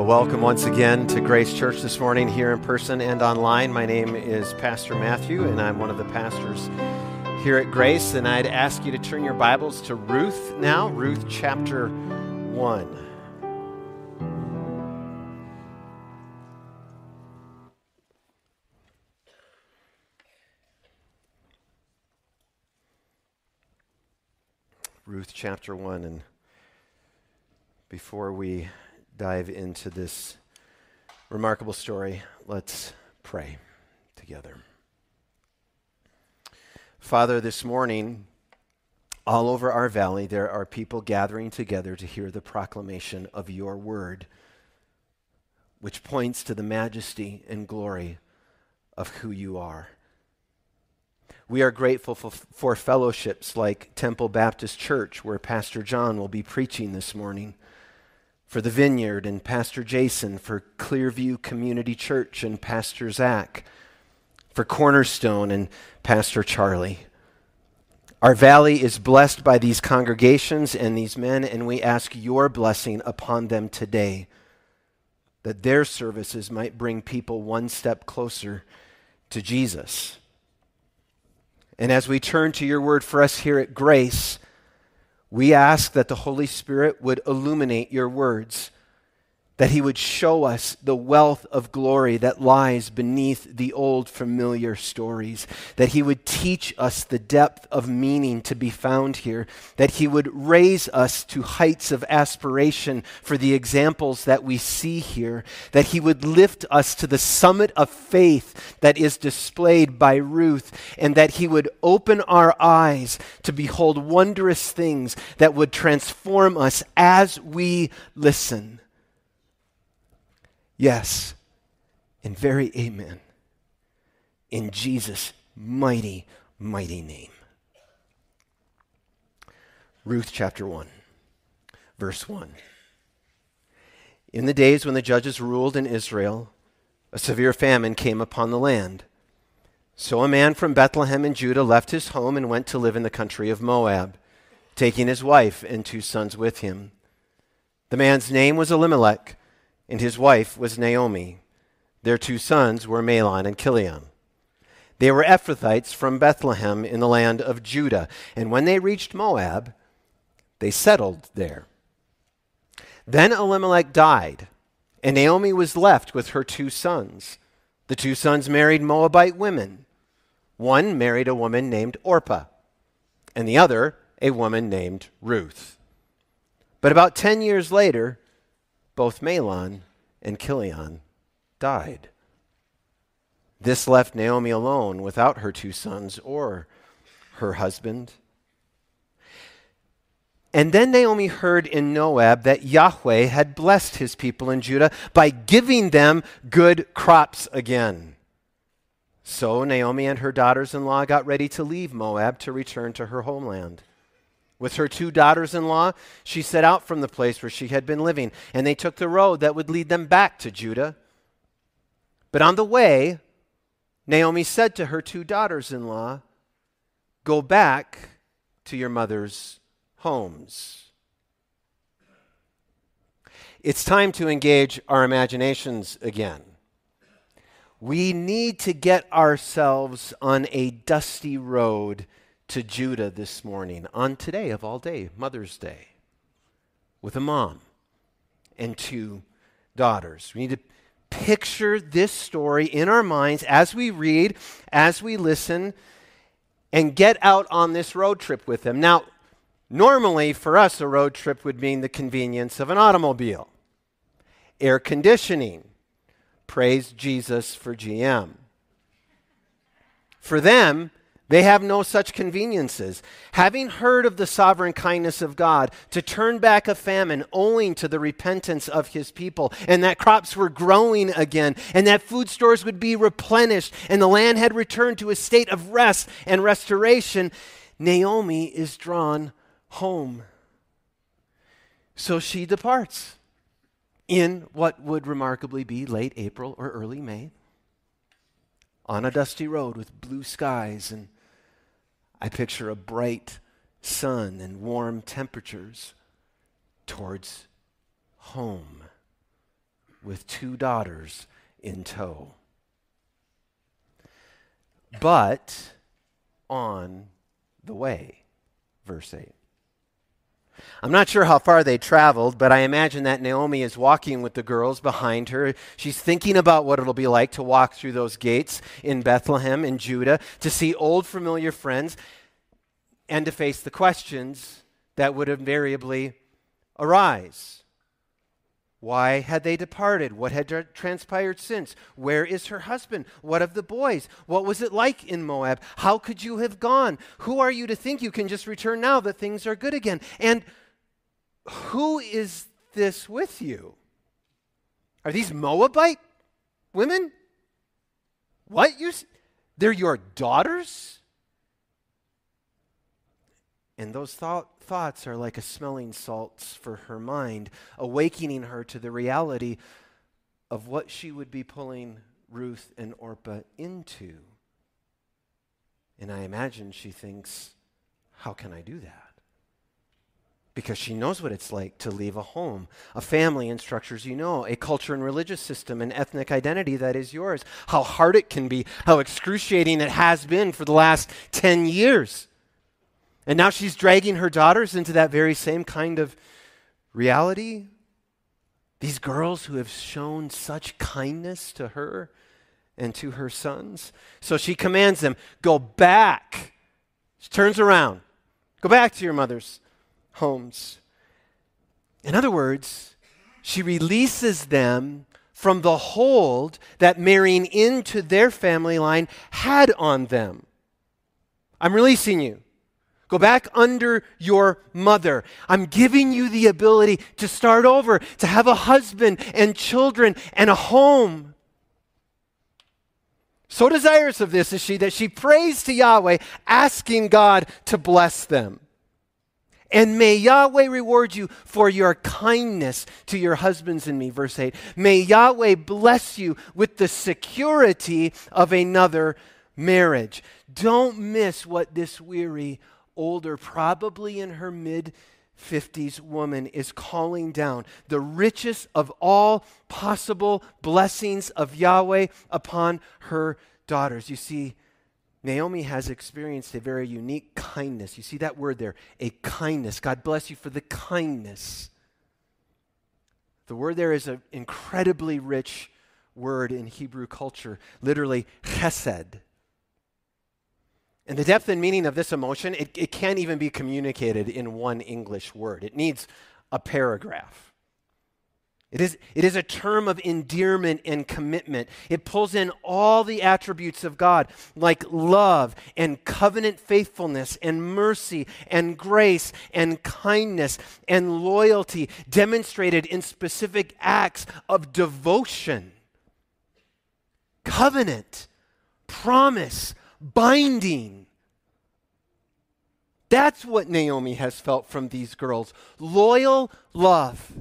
Well, welcome once again to Grace Church this morning, here in person and online. My name is Pastor Matthew, and I'm one of the pastors here at Grace, and I'd ask you to turn your Bibles to Ruth now, Ruth chapter 1. Ruth chapter 1, and before we dive into this remarkable story, let's pray together. Father, this morning, all over our valley, there are people gathering together to hear the proclamation of your word, which points to the majesty and glory of who you are. We are grateful for fellowships like Temple Baptist Church, where Pastor John will be preaching this morning, for the Vineyard and Pastor Jason, for Clearview Community Church and Pastor Zach, for Cornerstone and Pastor Charlie. Our valley is blessed by these congregations and these men, and we ask your blessing upon them today, that their services might bring people one step closer to Jesus. And as we turn to your word for us here at Grace, we ask that the Holy Spirit would illuminate your words, that he would show us the wealth of glory that lies beneath the old familiar stories, that he would teach us the depth of meaning to be found here, that he would raise us to heights of aspiration for the examples that we see here, that he would lift us to the summit of faith that is displayed by Ruth, and that he would open our eyes to behold wondrous things that would transform us as we listen. Yes, and very amen. In Jesus' mighty, mighty name. Ruth chapter 1, verse 1. In the days when the judges ruled in Israel, a severe famine came upon the land. So a man from Bethlehem in Judah left his home and went to live in the country of Moab, taking his wife and 2 sons with him. The man's name was Elimelech, and his wife was Naomi. Their 2 sons were Mahlon and Chilion. They were Ephrathites from Bethlehem in the land of Judah, and when they reached Moab, they settled there. Then Elimelech died, and Naomi was left with her 2 sons. The 2 sons married Moabite women. One married a woman named Orpah, and the other a woman named Ruth. But about 10 years later, both Mahlon and Chilion died. This left Naomi alone without her 2 sons or her husband. And then Naomi heard in Moab that Yahweh had blessed his people in Judah by giving them good crops again. So Naomi and her daughters-in-law got ready to leave Moab to return to her homeland. With her 2 daughters-in-law, she set out from the place where she had been living, and they took the road that would lead them back to Judah. But on the way, Naomi said to her 2 daughters-in-law, "Go back to your mother's homes." It's time to engage our imaginations again. We need to get ourselves on a dusty road to Judah this morning, on today of all day, Mother's Day, with a mom and 2 daughters. We need to picture this story in our minds as we read, as we listen, and get out on this road trip with them. Now, normally for us, a road trip would mean the convenience of an automobile, air conditioning, praise Jesus for GM. For them, they have no such conveniences. Having heard of the sovereign kindness of God to turn back a famine owing to the repentance of his people, and that crops were growing again, and that food stores would be replenished, and the land had returned to a state of rest and restoration, Naomi is drawn home. So she departs in what would remarkably be late April or early May, on a dusty road with blue skies, and I picture a bright sun and warm temperatures, towards home. with two daughters in tow. But on the way, verse 8. I'm not sure how far they traveled, but I imagine that Naomi is walking with the girls behind her. She's thinking about what it'll be like to walk through those gates in Bethlehem, in Judah, to see old familiar friends and to face the questions that would invariably arise. Why had they departed? What had transpired since? Where is her husband? What of the boys? What was it like in Moab? How could you have gone? Who are you to think you can just return now that things are good again? And who is this with you? Are these Moabite women? What? They're your daughters? And those thoughts are like a smelling salts for her mind, awakening her to the reality of what she would be pulling Ruth and Orpah into. And I imagine she thinks, how can I do that? Because she knows what it's like to leave a home, a family and structures you know, a culture and religious system, an ethnic identity that is yours, how hard it can be, how excruciating it has been for the last 10 years. And now she's dragging her daughters into that very same kind of reality. These girls who have shown such kindness to her and to her sons. So she commands them, go back. She turns around. Go back to your mother's homes. In other words, she releases them from the hold that marrying into their family line had on them. I'm releasing you. Go back under your mother. I'm giving you the ability to start over, to have a husband and children and a home. So desirous of this is she that she prays to Yahweh, asking God to bless them. And may Yahweh reward you for your kindness to your husbands and me, verse 8. May Yahweh bless you with the security of another marriage. Don't miss what this weary older, probably in her mid-50s woman is calling down, the richest of all possible blessings of Yahweh upon her daughters. You see, Naomi has experienced a very unique kindness. You see that word there, a kindness. God bless you for the kindness. The word there is an incredibly rich word in Hebrew culture, literally chesed. And the depth and meaning of this emotion, it can't even be communicated in one English word. It needs a paragraph. It is a term of endearment and commitment. It pulls in all the attributes of God, like love and covenant faithfulness and mercy and grace and kindness and loyalty demonstrated in specific acts of devotion, covenant, promise, binding. That's what Naomi has felt from these girls. Loyal love.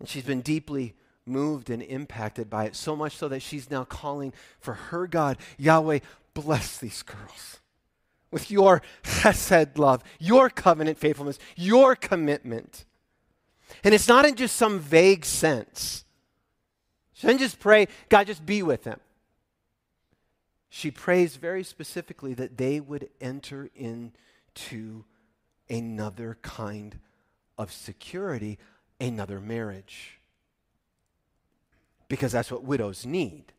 And she's been deeply moved and impacted by it, so much so that she's now calling for her God, Yahweh, bless these girls with your chesed love, your covenant faithfulness, your commitment. And it's not in just some vague sense. She doesn't just pray, God, just be with them. She prays very specifically that they would enter into another kind of security, another marriage. Because that's what widows need.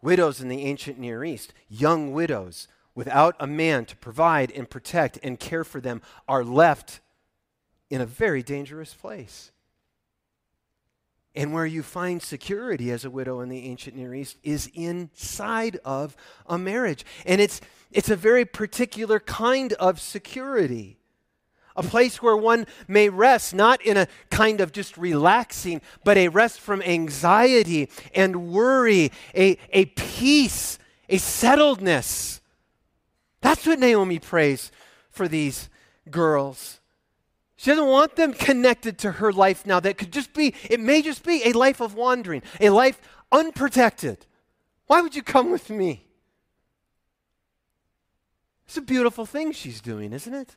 Widows in the ancient Near East, young widows, without a man to provide and protect and care for them, are left in a very dangerous place. And where you find security as a widow in the ancient Near East is inside of a marriage. And it's a very particular kind of security. A place where one may rest, not in a kind of just relaxing, but a rest from anxiety and worry, a peace, a settledness. That's what Naomi prays for these girls. She doesn't want them connected to her life now. That could just be, it may just be a life of wandering, a life unprotected. Why would you come with me? It's a beautiful thing she's doing, isn't it?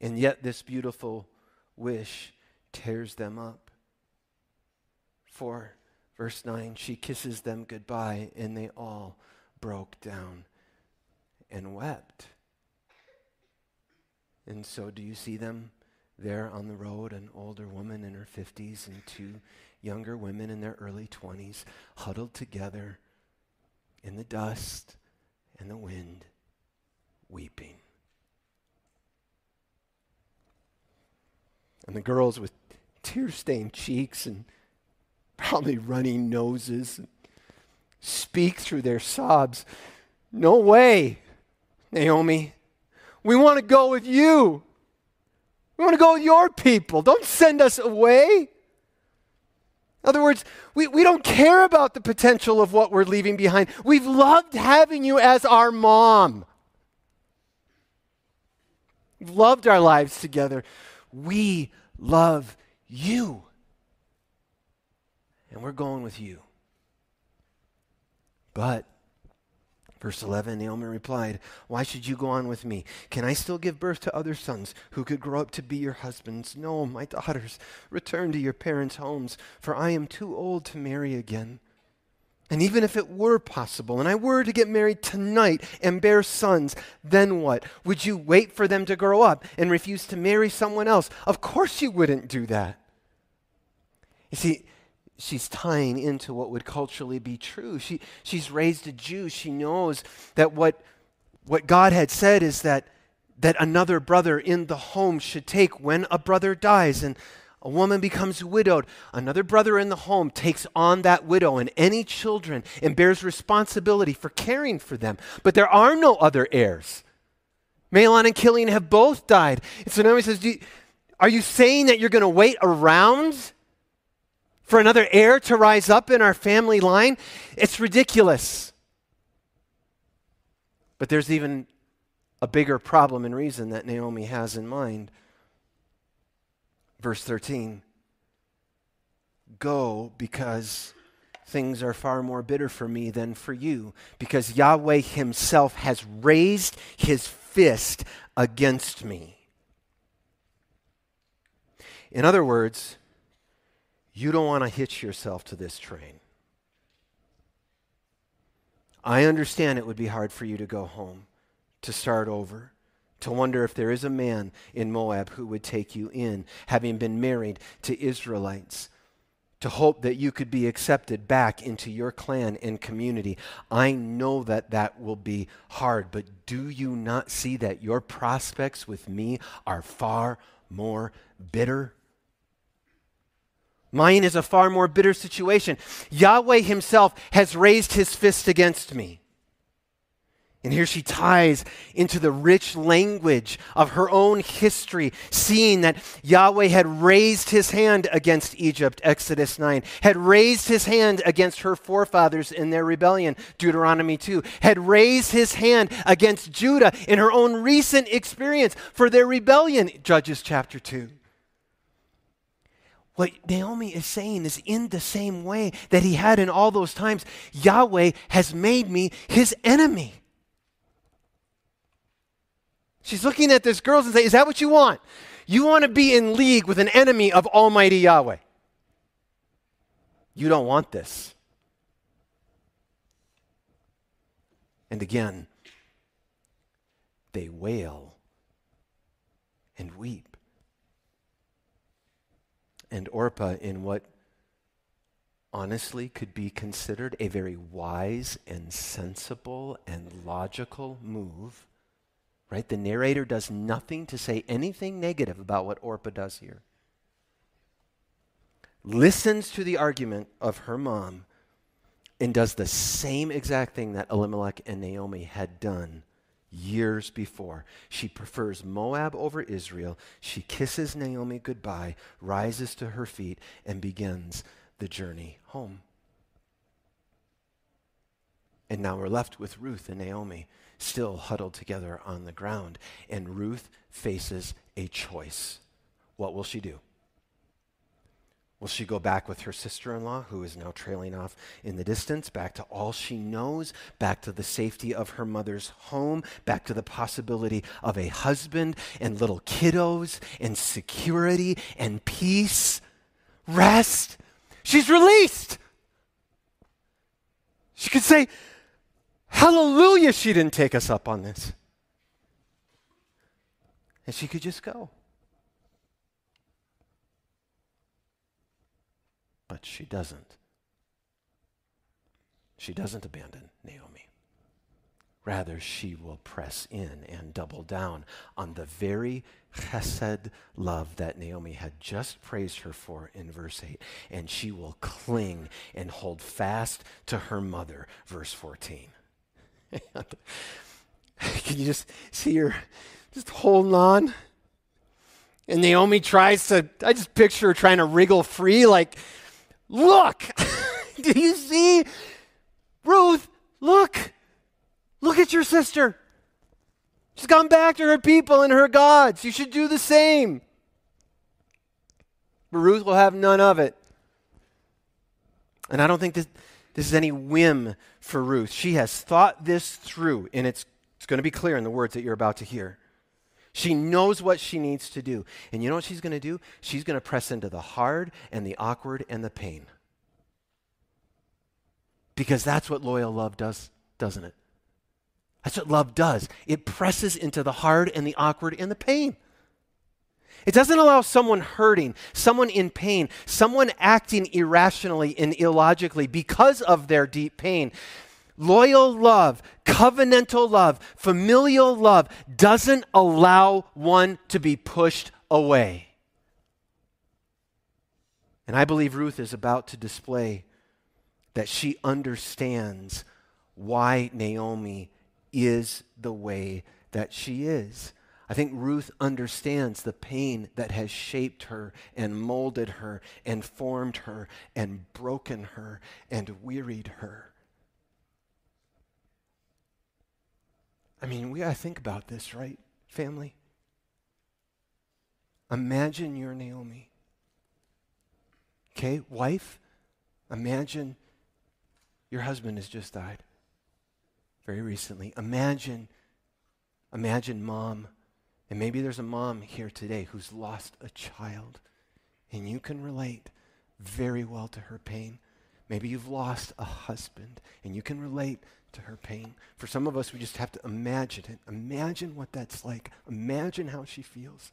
And yet this beautiful wish tears them up. For, verse 9, she kisses them goodbye, and they all broke down and wept. And so do you see them there on the road, an older woman in her 50s and two younger women in their early 20s, huddled together in the dust and the wind, weeping. And the girls with tear-stained cheeks and probably running noses speak through their sobs, "No way, Naomi. We want to go with you. We want to go with your people. Don't send us away." In other words, we don't care about the potential of what we're leaving behind. We've loved having you as our mom. We've loved our lives together. We love you. And we're going with you. But, verse 11, Naomi replied, "Why should you go on with me? Can I still give birth to other sons who could grow up to be your husbands? No, my daughters, return to your parents' homes, for I am too old to marry again. And even if it were possible, and I were to get married tonight and bear sons, then what? Would you wait for them to grow up and refuse to marry someone else? Of course you wouldn't do that." You see, she's tying into what would culturally be true. She's raised a Jew. She knows that what God had said is that another brother in the home should take when a brother dies and a woman becomes widowed. Another brother in the home takes on that widow and any children and bears responsibility for caring for them. But there are no other heirs. Mahlon and Chilion have both died. And so Naomi says, are you saying that you're going to wait around for another heir to rise up in our family line? It's ridiculous. But there's even a bigger problem and reason that Naomi has in mind. Verse 13, "Go, because things are far more bitter for me than for you, because Yahweh himself has raised his fist against me." In other words, you don't want to hitch yourself to this train. I understand it would be hard for you to go home, to start over, to wonder if there is a man in Moab who would take you in, having been married to Israelites, to hope that you could be accepted back into your clan and community. I know that will be hard, but do you not see that your prospects with me are far more bitter? Mine is a far more bitter situation. Yahweh himself has raised his fist against me. And here she ties into the rich language of her own history, seeing that Yahweh had raised his hand against Egypt, Exodus 9, had raised his hand against her forefathers in their rebellion, Deuteronomy 2, had raised his hand against Judah in her own recent experience for their rebellion, Judges chapter 2. What Naomi is saying is, in the same way that he had in all those times, Yahweh has made me his enemy. She's looking at this girl and saying, is that what you want? You want to be in league with an enemy of Almighty Yahweh. You don't want this. And again, they wail and weep. And Orpah, in what honestly could be considered a very wise and sensible and logical move, right? The narrator does nothing to say anything negative about what Orpah does here. Listens to the argument of her mom and does the same exact thing that Elimelech and Naomi had done years before. She prefers Moab over Israel. She kisses Naomi goodbye, rises to her feet, and begins the journey home. And now we're left with Ruth and Naomi still huddled together on the ground. And Ruth faces a choice. What will she do? Will she go back with her sister-in-law, who is now trailing off in the distance, back to all she knows, back to the safety of her mother's home, back to the possibility of a husband and little kiddos and security and peace, rest? She's released. She could say, hallelujah, she didn't take us up on this. And she could just go. But she doesn't. She doesn't abandon Naomi. Rather, she will press in and double down on the very chesed love that Naomi had just praised her for in verse 8. And she will cling and hold fast to her mother, verse 14. Can you just see her just holding on? And Naomi tries to, I just picture her trying to wriggle free, like, look, do you see? Ruth, look. Look at your sister. She's gone back to her people and her gods. You should do the same. But Ruth will have none of it. And I don't think this is any whim for Ruth. She has thought this through, and it's going to be clear in the words that you're about to hear. She knows what she needs to do. And you know what she's going to do? She's going to press into the hard and the awkward and the pain. Because that's what loyal love does, doesn't it? That's what love does. It presses into the hard and the awkward and the pain. It doesn't allow someone hurting, someone in pain, someone acting irrationally and illogically because of their deep pain. Loyal love, covenantal love, familial love doesn't allow one to be pushed away. And I believe Ruth is about to display that she understands why Naomi is the way that she is. I think Ruth understands the pain that has shaped her and molded her and formed her and broken her and wearied her. I mean, we got to think about this, right, family? Imagine you're Naomi. Okay, wife, imagine your husband has just died very recently. Imagine mom, and maybe there's a mom here today who's lost a child, and you can relate very well to her pain. Maybe you've lost a husband, and you can relate to her pain. For some of us, we just have to imagine it. Imagine what that's like. Imagine how she feels.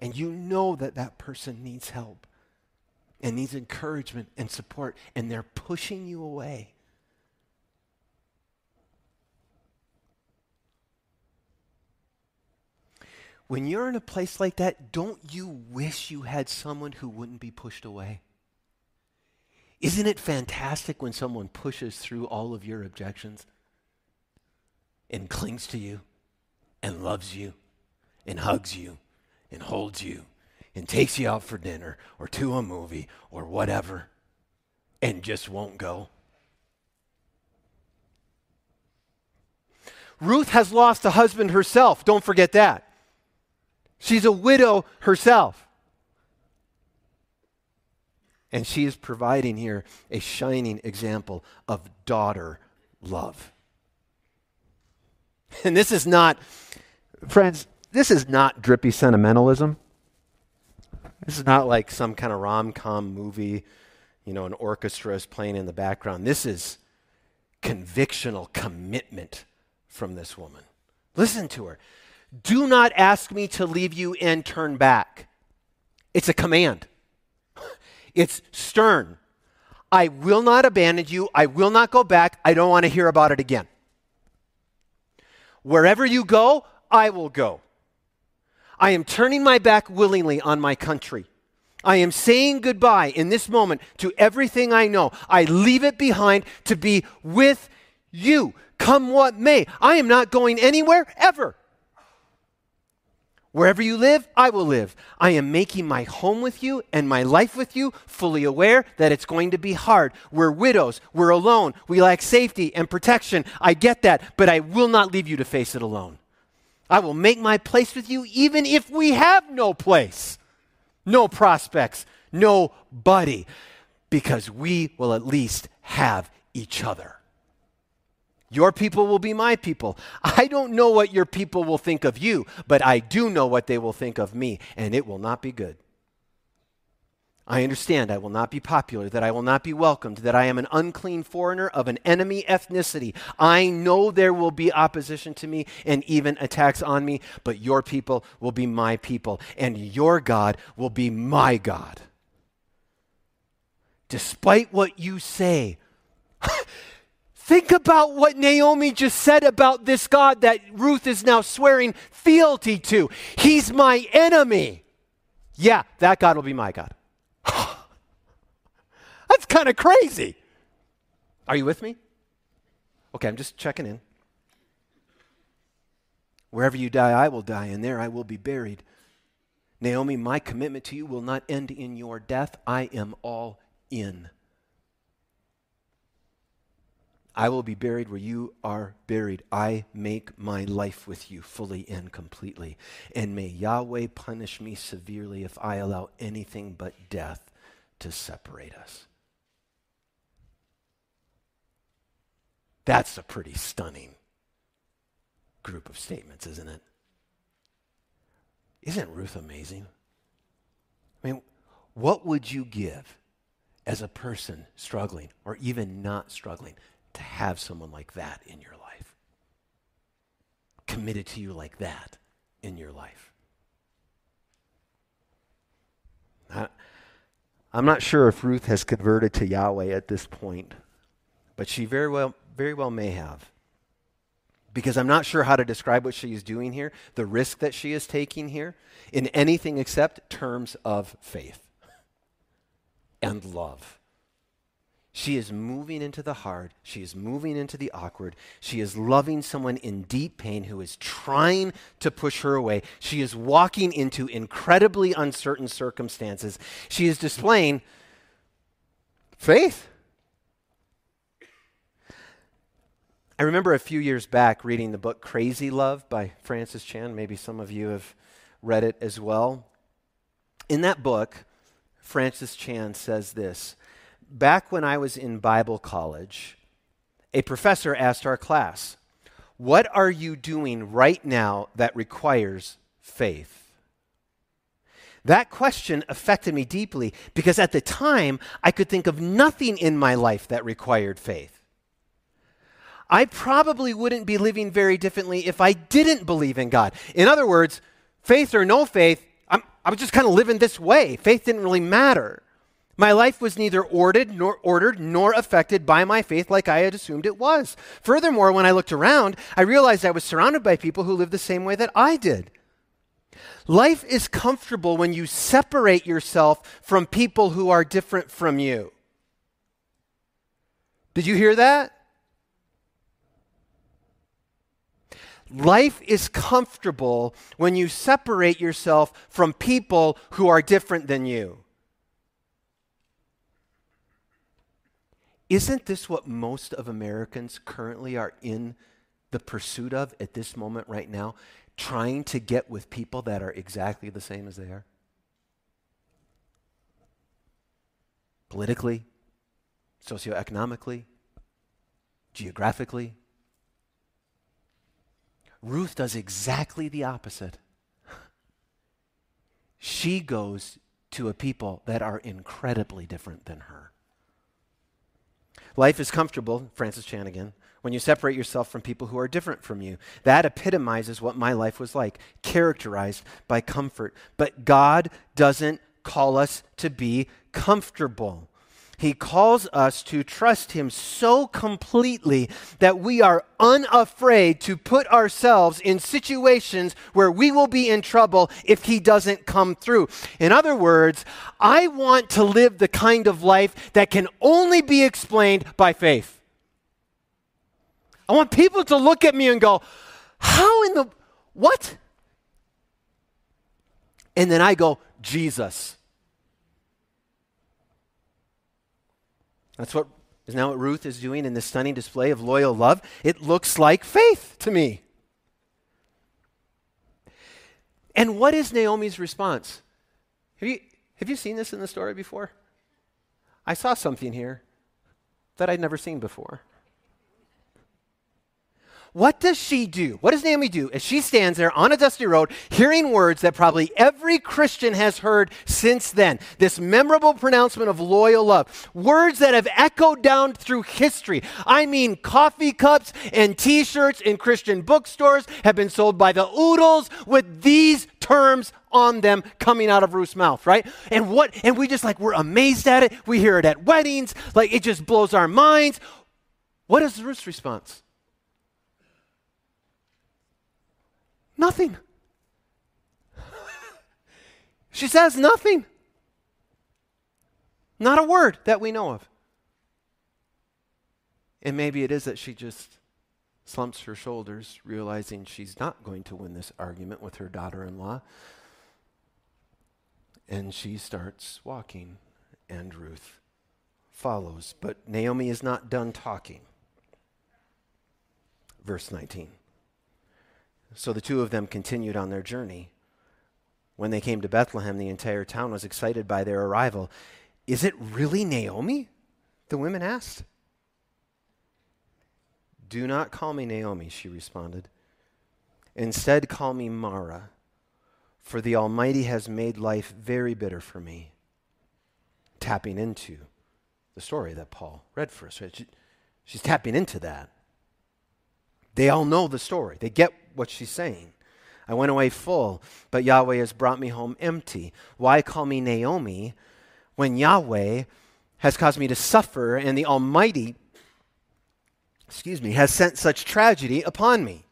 And you know that that person needs help and needs encouragement and support, and they're pushing you away. When you're in a place like that, don't you wish you had someone who wouldn't be pushed away? Isn't it fantastic when someone pushes through all of your objections and clings to you and loves you and hugs you and holds you and takes you out for dinner or to a movie or whatever and just won't go? Ruth has lost a husband herself. Don't forget that. She's a widow herself. And she is providing here a shining example of daughter love. And this is not, friends, this is not drippy sentimentalism. This is not like some kind of rom-com movie, you know, an orchestra is playing in the background. This is convictional commitment from this woman. Listen to her. Do not ask me to leave you and turn back. It's a command. It's stern. I will not abandon you. I will not go back. I don't want to hear about it again. Wherever you go, I will go. I am turning my back willingly on my country. I am saying goodbye in this moment to everything I know. I leave it behind to be with you, come what may. I am not going anywhere ever. Wherever you live, I will live. I am making my home with you and my life with you, fully aware that it's going to be hard. We're widows. We're alone. We lack safety and protection. I get that, but I will not leave you to face it alone. I will make my place with you even if we have no place, no prospects, nobody, because we will at least have each other. Your people will be my people. I don't know what your people will think of you, but I do know what they will think of me, and it will not be good. I understand I will not be popular, that I will not be welcomed, that I am an unclean foreigner of an enemy ethnicity. I know there will be opposition to me and even attacks on me, but your people will be my people, and your God will be my God. Despite what you say, think about what Naomi just said about this God that Ruth is now swearing fealty to. He's my enemy. Yeah, that God will be my God. That's kind of crazy. Are you with me? Okay, I'm just checking in. Wherever you die, I will die, and there I will be buried. Naomi, my commitment to you will not end in your death. I am all in. I will be buried where you are buried. I make my life with you fully and completely. And may Yahweh punish me severely if I allow anything but death to separate us. That's a pretty stunning group of statements, isn't it? Isn't Ruth amazing? I mean, what would you give as a person struggling or even not struggling to have someone like that in your life? Committed to you like that in your life? I'm not sure if Ruth has converted to Yahweh at this point, but she very well may have. Because I'm not sure how to describe what she is doing here, the risk that she is taking here, in anything except terms of faith and love. She is moving into the hard. She is moving into the awkward. She is loving someone in deep pain who is trying to push her away. She is walking into incredibly uncertain circumstances. She is displaying faith. I remember a few years back reading the book Crazy Love by Francis Chan. Maybe some of you have read it as well. In that book, Francis Chan says this: back when I was in Bible college, a professor asked our class, "What are you doing right now that requires faith?" That question affected me deeply because at the time, I could think of nothing in my life that required faith. I probably wouldn't be living very differently if I didn't believe in God. In other words, faith or no faith, I was just kind of living this way. Faith didn't really matter. My life was neither ordered nor affected by my faith like I had assumed it was. Furthermore, when I looked around, I realized I was surrounded by people who lived the same way that I did. Life is comfortable when you separate yourself from people who are different from you. Did you hear that? Life is comfortable when you separate yourself from people who are different than you. Isn't this what most of Americans currently are in the pursuit of at this moment right now? Trying to get with people that are exactly the same as they are? Politically, socioeconomically, geographically. Ruth does exactly the opposite. She goes to a people that are incredibly different than her. Life is comfortable, Francis Chan again, when you separate yourself from people who are different from you. That epitomizes what my life was like, characterized by comfort. But God doesn't call us to be comfortable. He calls us to trust Him so completely that we are unafraid to put ourselves in situations where we will be in trouble if He doesn't come through. In other words, I want to live the kind of life that can only be explained by faith. I want people to look at me and go, how in the, what? And then I go, Jesus. That's what is now what Ruth is doing in this stunning display of loyal love. It looks like faith to me. And what is Naomi's response? Have you seen this in the story before? I saw something here that I'd never seen before. What does she do? What does Naomi do as she stands there on a dusty road hearing words that probably every Christian has heard since then? This memorable pronouncement of loyal love. Words that have echoed down through history. I mean, coffee cups and t-shirts in Christian bookstores have been sold by the oodles with these terms on them coming out of Ruth's mouth, right? And what? And we just like, we're amazed at it. We hear it at weddings. Like, it just blows our minds. What is Ruth's response? Nothing. She says nothing. Not a word that we know of. And maybe it is that she just slumps her shoulders, realizing she's not going to win this argument with her daughter-in-law. And she starts walking, and Ruth follows. But Naomi is not done talking. Verse 19. So the two of them continued on their journey. When they came to Bethlehem, the entire town was excited by their arrival. Is it really Naomi? The women asked. Do not call me Naomi, she responded. Instead, call me Mara, for the Almighty has made life very bitter for me. Tapping into the story that Paul read for us. Right? She's tapping into that. They all know the story. They get what she's saying. I went away full, but Yahweh has brought me home empty. Why call me Naomi when Yahweh has caused me to suffer and the Almighty, has sent such tragedy upon me?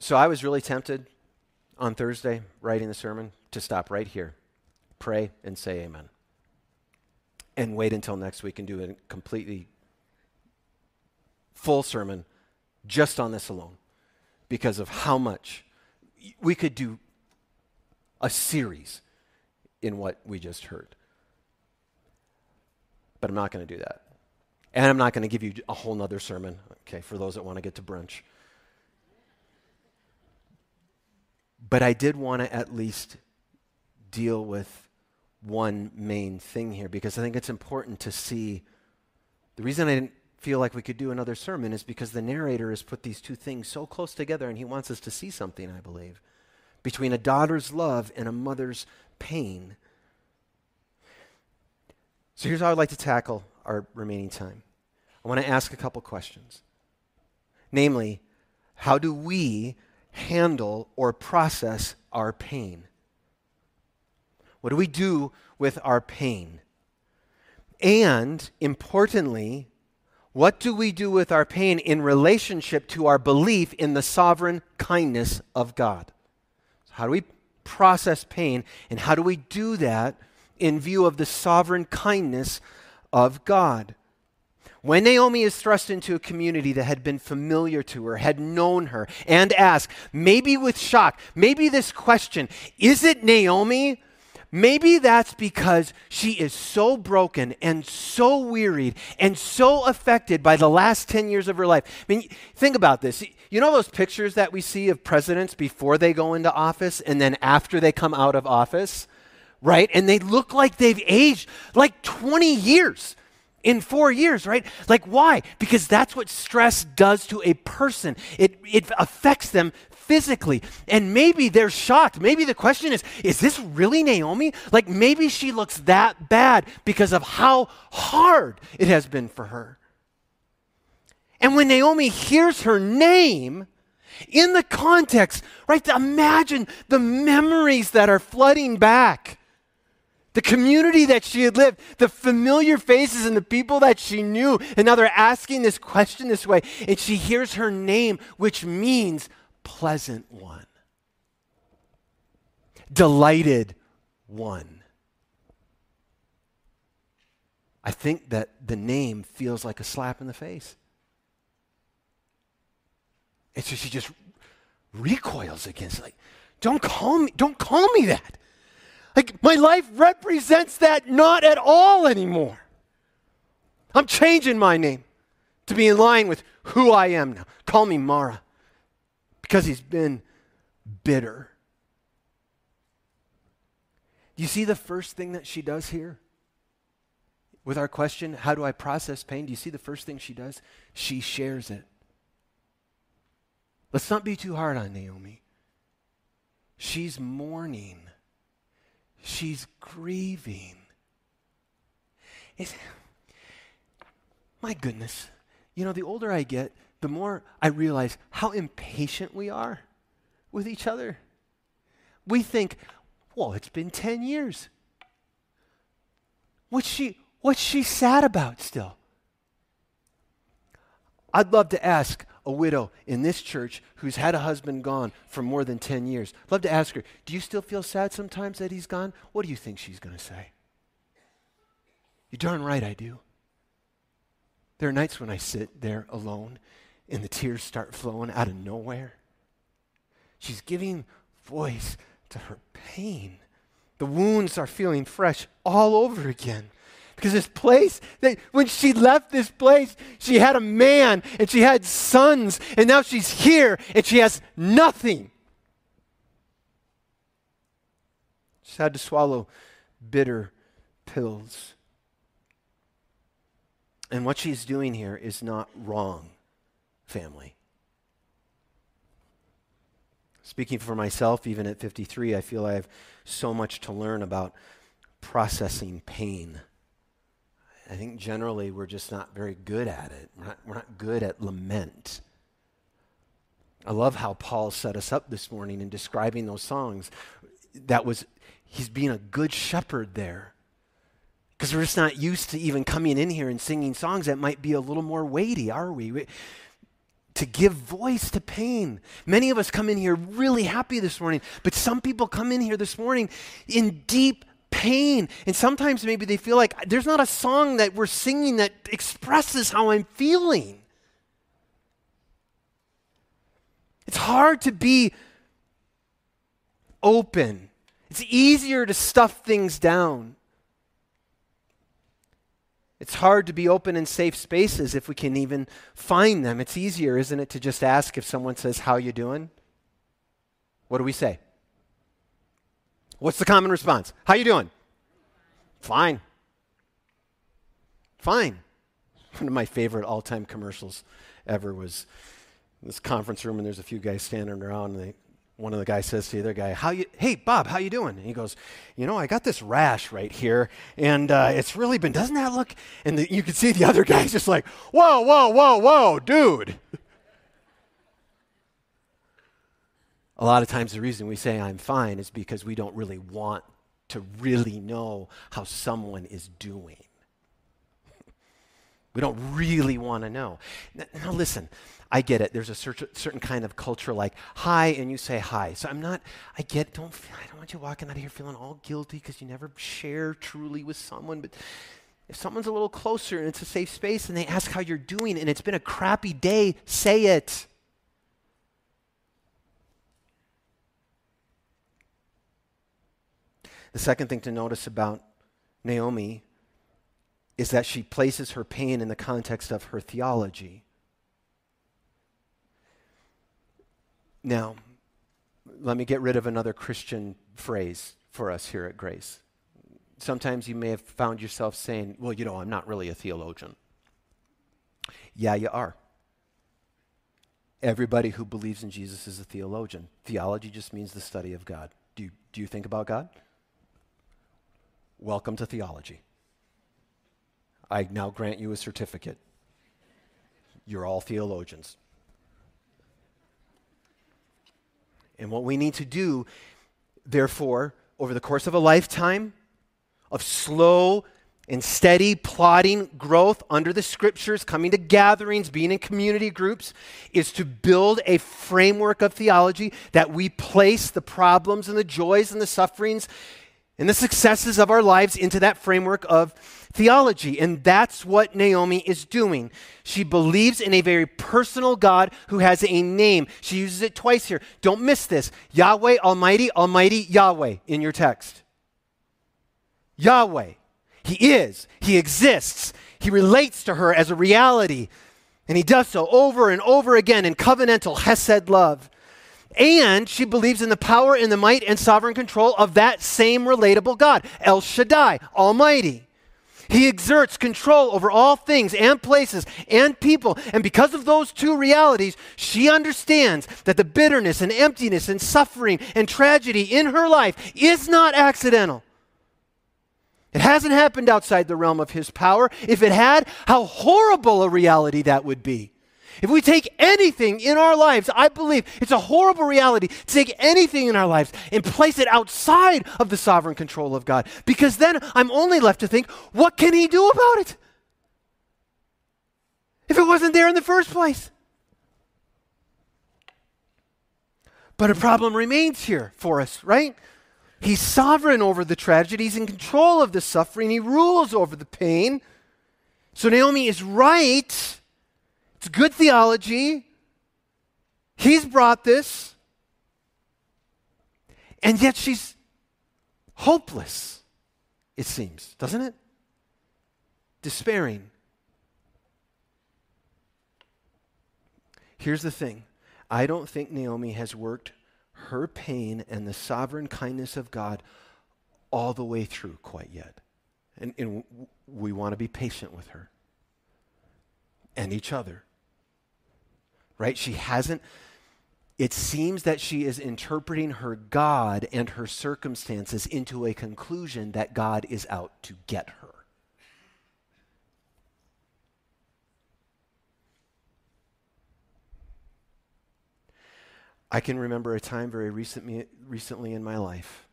So I was really tempted on Thursday, writing the sermon, to stop right here, pray and say amen, and wait until next week and do a completely full sermon just on this alone, because of how much we could do a series in what we just heard. But I'm not going to do that. And I'm not going to give you a whole nother sermon, okay, for those that want to get to brunch. But I did want to at least deal with one main thing here, because I think it's important to see. The reason I didn't feel like we could do another sermon is because the narrator has put these two things so close together, and he wants us to see something, I believe, between a daughter's love and a mother's pain. So here's how I'd like to tackle our remaining time. I want to ask a couple questions. Namely, how do we handle or process our pain? What do we do with our pain? And importantly, what do we do with our pain in relationship to our belief in the sovereign kindness of God? So how do we process pain, and how do we do that in view of the sovereign kindness of God? When Naomi is thrust into a community that had been familiar to her, had known her, and asked, maybe with shock, maybe this question, is it Naomi? Maybe that's because she is so broken and so wearied and so affected by the last 10 years of her life. I mean, think about this. You know those pictures that we see of presidents before they go into office and then after they come out of office, right? And they look like they've aged like 20 years in 4 years, right? Like, why? Because that's what stress does to a person. It affects them physically. And maybe they're shocked. Maybe the question is this really Naomi? Like, maybe she looks that bad because of how hard it has been for her. And when Naomi hears her name in the context, right, imagine the memories that are flooding back. The community that she had lived, the familiar faces and the people that she knew, and now they're asking this question this way, and she hears her name, which means pleasant one, delighted one. I think that the name feels like a slap in the face. And so she just recoils against it, like, don't call me that. Like, my life represents that not at all anymore. I'm changing my name to be in line with who I am now. Call me Mara, because he's been bitter Do you see the first thing that she does here? With our question, how do I process pain? Do you see the first thing she does? She shares it. Let's not be too hard on Naomi. She's mourning. She's grieving. My goodness. You know, the older I get, the more I realize how impatient we are with each other. We think, well, it's been 10 years. What's she sad about still? I'd love to ask a widow in this church who's had a husband gone for more than 10 years. I'd love to ask her, do you still feel sad sometimes that he's gone? What do you think she's going to say? You're darn right I do. There are nights when I sit there alone and the tears start flowing out of nowhere. She's giving voice to her pain. The wounds are feeling fresh all over again. Because this place, when she left this place, she had a man and she had sons, and now she's here and she has nothing. She's had to swallow bitter pills. And what she's doing here is not wrong, family. Speaking for myself, even at 53, I feel I have so much to learn about processing pain. I think generally we're just not very good at it. We're not good at lament. I love how Paul set us up this morning in describing those songs. He's being a good shepherd there. Because we're just not used to even coming in here and singing songs that might be a little more weighty, are we? To give voice to pain. Many of us come in here really happy this morning, but some people come in here this morning in deep pain. And sometimes maybe they feel like there's not a song that we're singing that expresses how I'm feeling. It's hard to be open. It's easier to stuff things down. It's hard to be open in safe spaces if we can even find them. It's easier, isn't it, to just ask if someone says, how you doing? What do we say? What's the common response? How you doing? Fine. Fine. One of my favorite all-time commercials ever was this conference room, and there's a few guys standing around, and one of the guys says to the other guy, hey, Bob, how you doing? And he goes, you know, I got this rash right here, and it's really been, doesn't that look? And you can see the other guy's just like, whoa, dude. A lot of times the reason we say I'm fine is because we don't really want to really know how someone is doing. We don't really want to know. Now listen, I get it. There's a certain kind of culture like hi, and you say hi. So I don't want you walking out of here feeling all guilty because you never share truly with someone. But if someone's a little closer and it's a safe space and they ask how you're doing and it's been a crappy day, say it. The second thing to notice about Naomi is that she places her pain in the context of her theology. Now, let me get rid of another Christian phrase for us here at Grace. Sometimes you may have found yourself saying, well, you know, I'm not really a theologian. Yeah, you are. Everybody who believes in Jesus is a theologian. Theology just means the study of God. Do you think about God? Welcome to theology. I now grant you a certificate. You're all theologians. And what we need to do, therefore, over the course of a lifetime of slow and steady plodding growth under the scriptures, coming to gatherings, being in community groups, is to build a framework of theology that we place the problems and the joys and the sufferings and the successes of our lives into that framework of theology. And that's what Naomi is doing. She believes in a very personal God who has a name. She uses it twice here. Don't miss this. Yahweh, Almighty Yahweh in your text. Yahweh. He is. He exists. He relates to her as a reality. And he does so over and over again in covenantal hesed love. And she believes in the power and the might and sovereign control of that same relatable God, El Shaddai, Almighty. He exerts control over all things and places and people. And because of those two realities, she understands that the bitterness and emptiness and suffering and tragedy in her life is not accidental. It hasn't happened outside the realm of his power. If it had, how horrible a reality that would be. If we take anything in our lives, I believe it's a horrible reality to take anything in our lives and place it outside of the sovereign control of God, because then I'm only left to think, what can he do about it if it wasn't there in the first place? But a problem remains here for us, right? He's sovereign over the tragedy. He's in control of the suffering. He rules over the pain. So Naomi is right. It's good theology. He's brought this. And yet she's hopeless, it seems, doesn't it? Despairing. Here's the thing. I don't think Naomi has worked her pain and the sovereign kindness of God all the way through quite yet. And we want to be patient with her and each other. Right? She hasn't, it seems that she is interpreting her God and her circumstances into a conclusion that God is out to get her. I can remember a time very recently in my life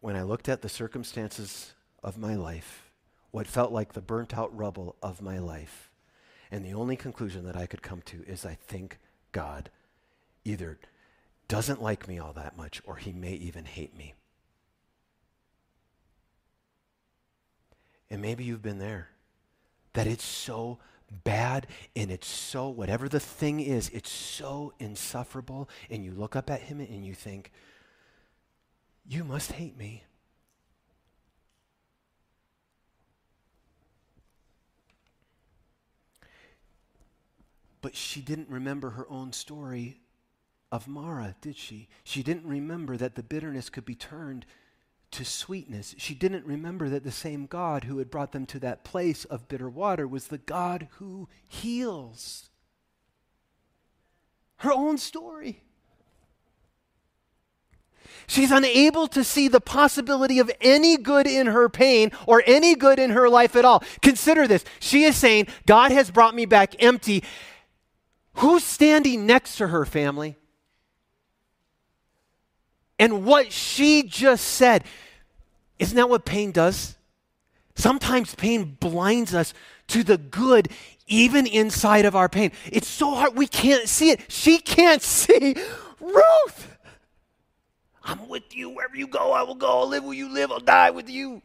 when I looked at the circumstances of my life, what felt like the burnt out rubble of my life, and the only conclusion that I could come to is I think God either doesn't like me all that much or he may even hate me. And maybe you've been there, that it's so bad and it's so, whatever the thing is, it's so insufferable, and you look up at him and you think, you must hate me. But she didn't remember her own story of Mara, did she? She didn't remember that the bitterness could be turned to sweetness. She didn't remember that the same God who had brought them to that place of bitter water was the God who heals. Her own story. She's unable to see the possibility of any good in her pain or any good in her life at all. Consider this. She is saying, God has brought me back empty. Who's standing next to her, family? And what she just said, isn't that what pain does? Sometimes pain blinds us to the good even inside of our pain. It's so hard, we can't see it. She can't see. Ruth, I'm with you. Wherever you go, I will go. I'll live where you live. I'll die with you.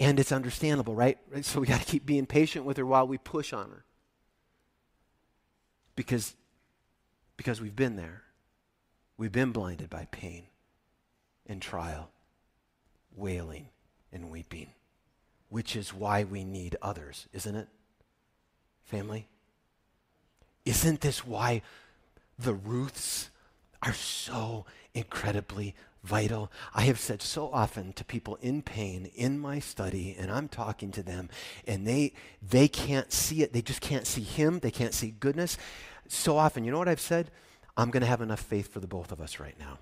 And it's understandable, right? So we got to keep being patient with her while we push on her, because we've been there. We've been blinded by pain and trial, wailing and weeping, which is why we need others, isn't it, family? Isn't this why the Ruths are so incredibly vital? I have said so often to people in pain in my study, and I'm talking to them, and they can't see it. They just can't see him. They can't see goodness. So often, you know what I've said? I'm going to have enough faith for the both of us right now.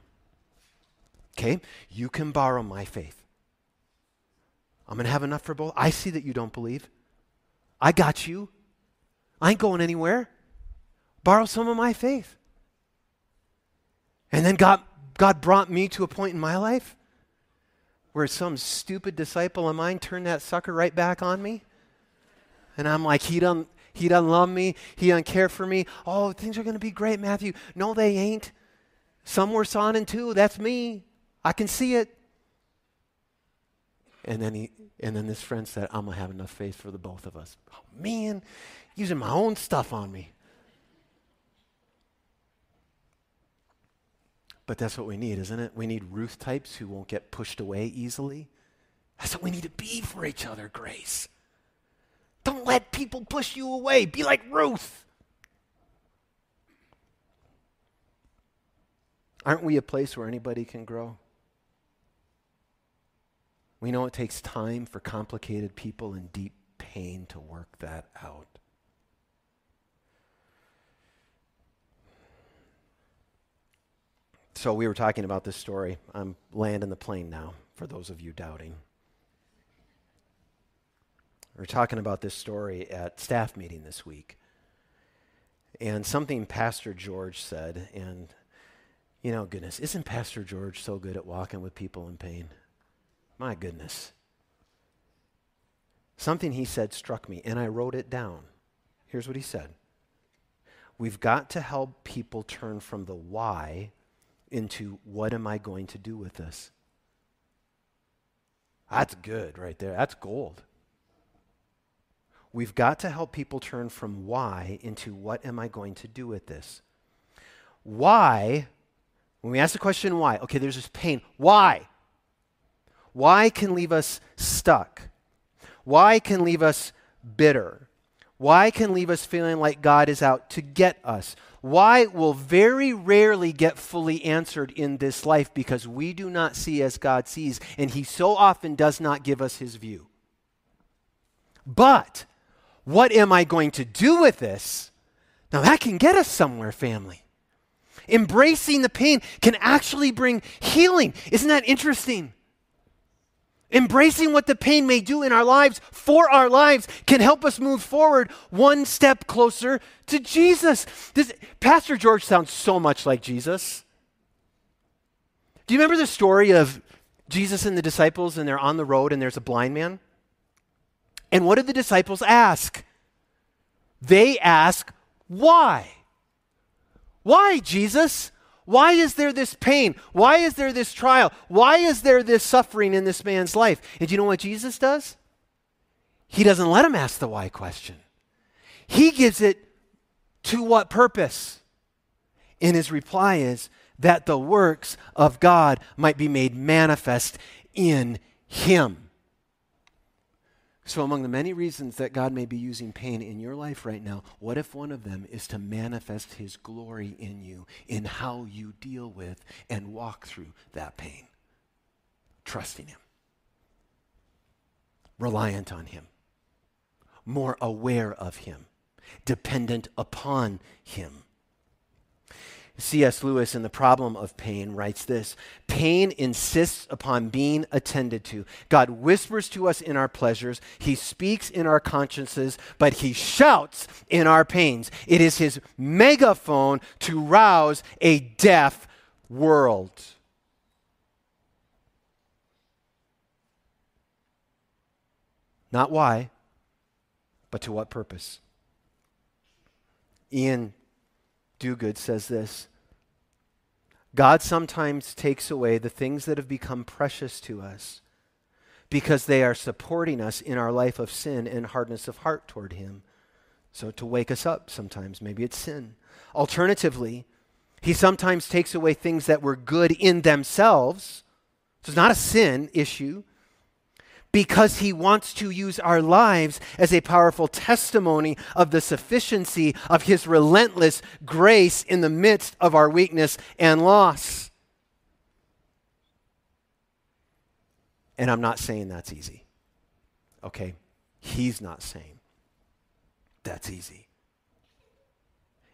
Okay? You can borrow my faith. I'm going to have enough for both. I see that you don't believe. I got you. I ain't going anywhere. Borrow some of my faith. And then God brought me to a point in my life where some stupid disciple of mine turned that sucker right back on me. And I'm like, he doesn't love me. He doesn't care for me. Oh, things are going to be great, Matthew. No, they ain't. Some were sawn in two. That's me. I can see it. And then this friend said, I'm going to have enough faith for the both of us. Oh, man, using my own stuff on me. But that's what we need, isn't it? We need Ruth types who won't get pushed away easily. That's what we need to be for each other, Grace. Don't let people push you away. Be like Ruth. Aren't we a place where anybody can grow? We know it takes time for complicated people in deep pain to work that out. So we were talking about this story. I'm landing the plane now, for those of you doubting. We're talking about this story at staff meeting this week. And something Pastor George said, and you know, goodness, isn't Pastor George so good at walking with people in pain? My goodness. Something he said struck me, and I wrote it down. Here's what he said. We've got to help people turn from the why into what am I going to do with this? That's good right there. That's gold. We've got to help people turn from why into what am I going to do with this? Why, when we ask the question why, okay, there's this pain. Why? Why can leave us stuck? Why can leave us bitter? Why can leave us feeling like God is out to get us? Why will very rarely get fully answered in this life because we do not see as God sees, and he so often does not give us his view. But what am I going to do with this? Now that can get us somewhere, family. Embracing the pain can actually bring healing. Isn't that interesting? Embracing what the pain may do in our lives, for our lives, can help us move forward one step closer to Jesus. Pastor George sounds so much like Jesus. Do you remember the story of Jesus and the disciples, and they're on the road and there's a blind man? And what did the disciples ask? They ask, why? Why, Jesus? Why is there this pain? Why is there this trial? Why is there this suffering in this man's life? And do you know what Jesus does? He doesn't let him ask the why question. He gives it to what purpose? And his reply is that the works of God might be made manifest in him. So among the many reasons that God may be using pain in your life right now, what if one of them is to manifest his glory in you, in how you deal with and walk through that pain? Trusting him. Reliant on him. More aware of him. Dependent upon him. C.S. Lewis in The Problem of Pain writes this, pain insists upon being attended to. God whispers to us in our pleasures. He speaks in our consciences, but he shouts in our pains. It is his megaphone to rouse a deaf world. Not why, but to what purpose? Ian Duguid says this, God sometimes takes away the things that have become precious to us because they are supporting us in our life of sin and hardness of heart toward him. So to wake us up sometimes, maybe it's sin. Alternatively, he sometimes takes away things that were good in themselves. So it's not a sin issue because he wants to use our lives as a powerful testimony of the sufficiency of his relentless grace in the midst of our weakness and loss. And I'm not saying that's easy, okay? He's not saying that's easy.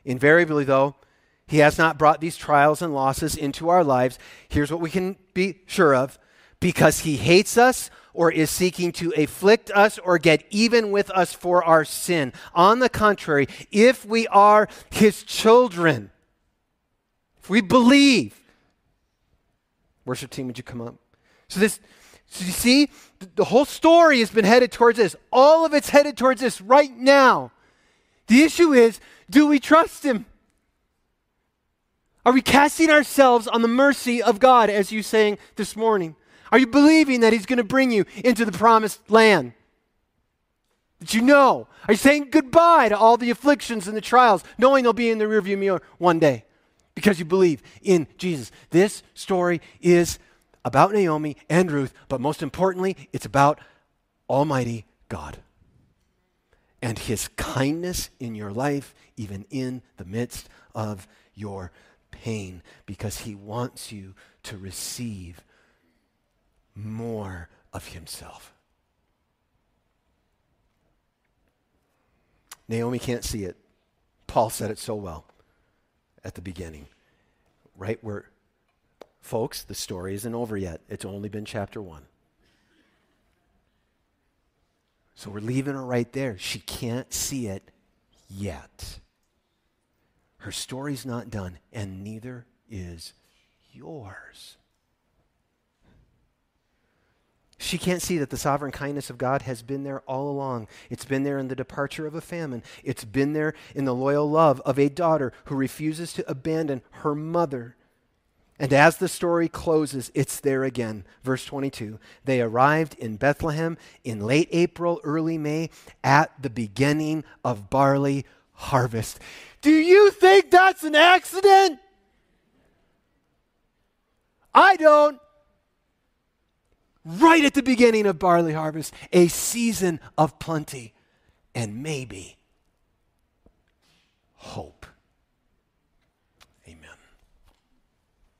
Invariably, though, he has not brought these trials and losses into our lives. Here's what we can be sure of. Because he hates us or is seeking to afflict us or get even with us for our sin. On the contrary, if we are his children, if we believe, worship team, would you come up? So you see, the whole story has been headed towards this. All of it's headed towards this right now. The issue is, do we trust him? Are we casting ourselves on the mercy of God, as you sang this morning? Are you believing that he's going to bring you into the promised land? That you know? Are you saying goodbye to all the afflictions and the trials, knowing they'll be in the rearview mirror one day because you believe in Jesus? This story is about Naomi and Ruth, but most importantly, it's about Almighty God and his kindness in your life, even in the midst of your pain, because he wants you to receive more of himself. Naomi can't see it. Paul said it so well at the beginning, right? Folks, the story isn't over yet. It's only been chapter 1. So we're leaving her right there. She can't see it yet. Her story's not done, and neither is yours. She can't see that the sovereign kindness of God has been there all along. It's been there in the departure of a famine. It's been there in the loyal love of a daughter who refuses to abandon her mother. And as the story closes, it's there again. Verse 22, they arrived in Bethlehem in late April, early May, at the beginning of barley harvest. Do you think that's an accident? I don't. Right at the beginning of barley harvest, a season of plenty and maybe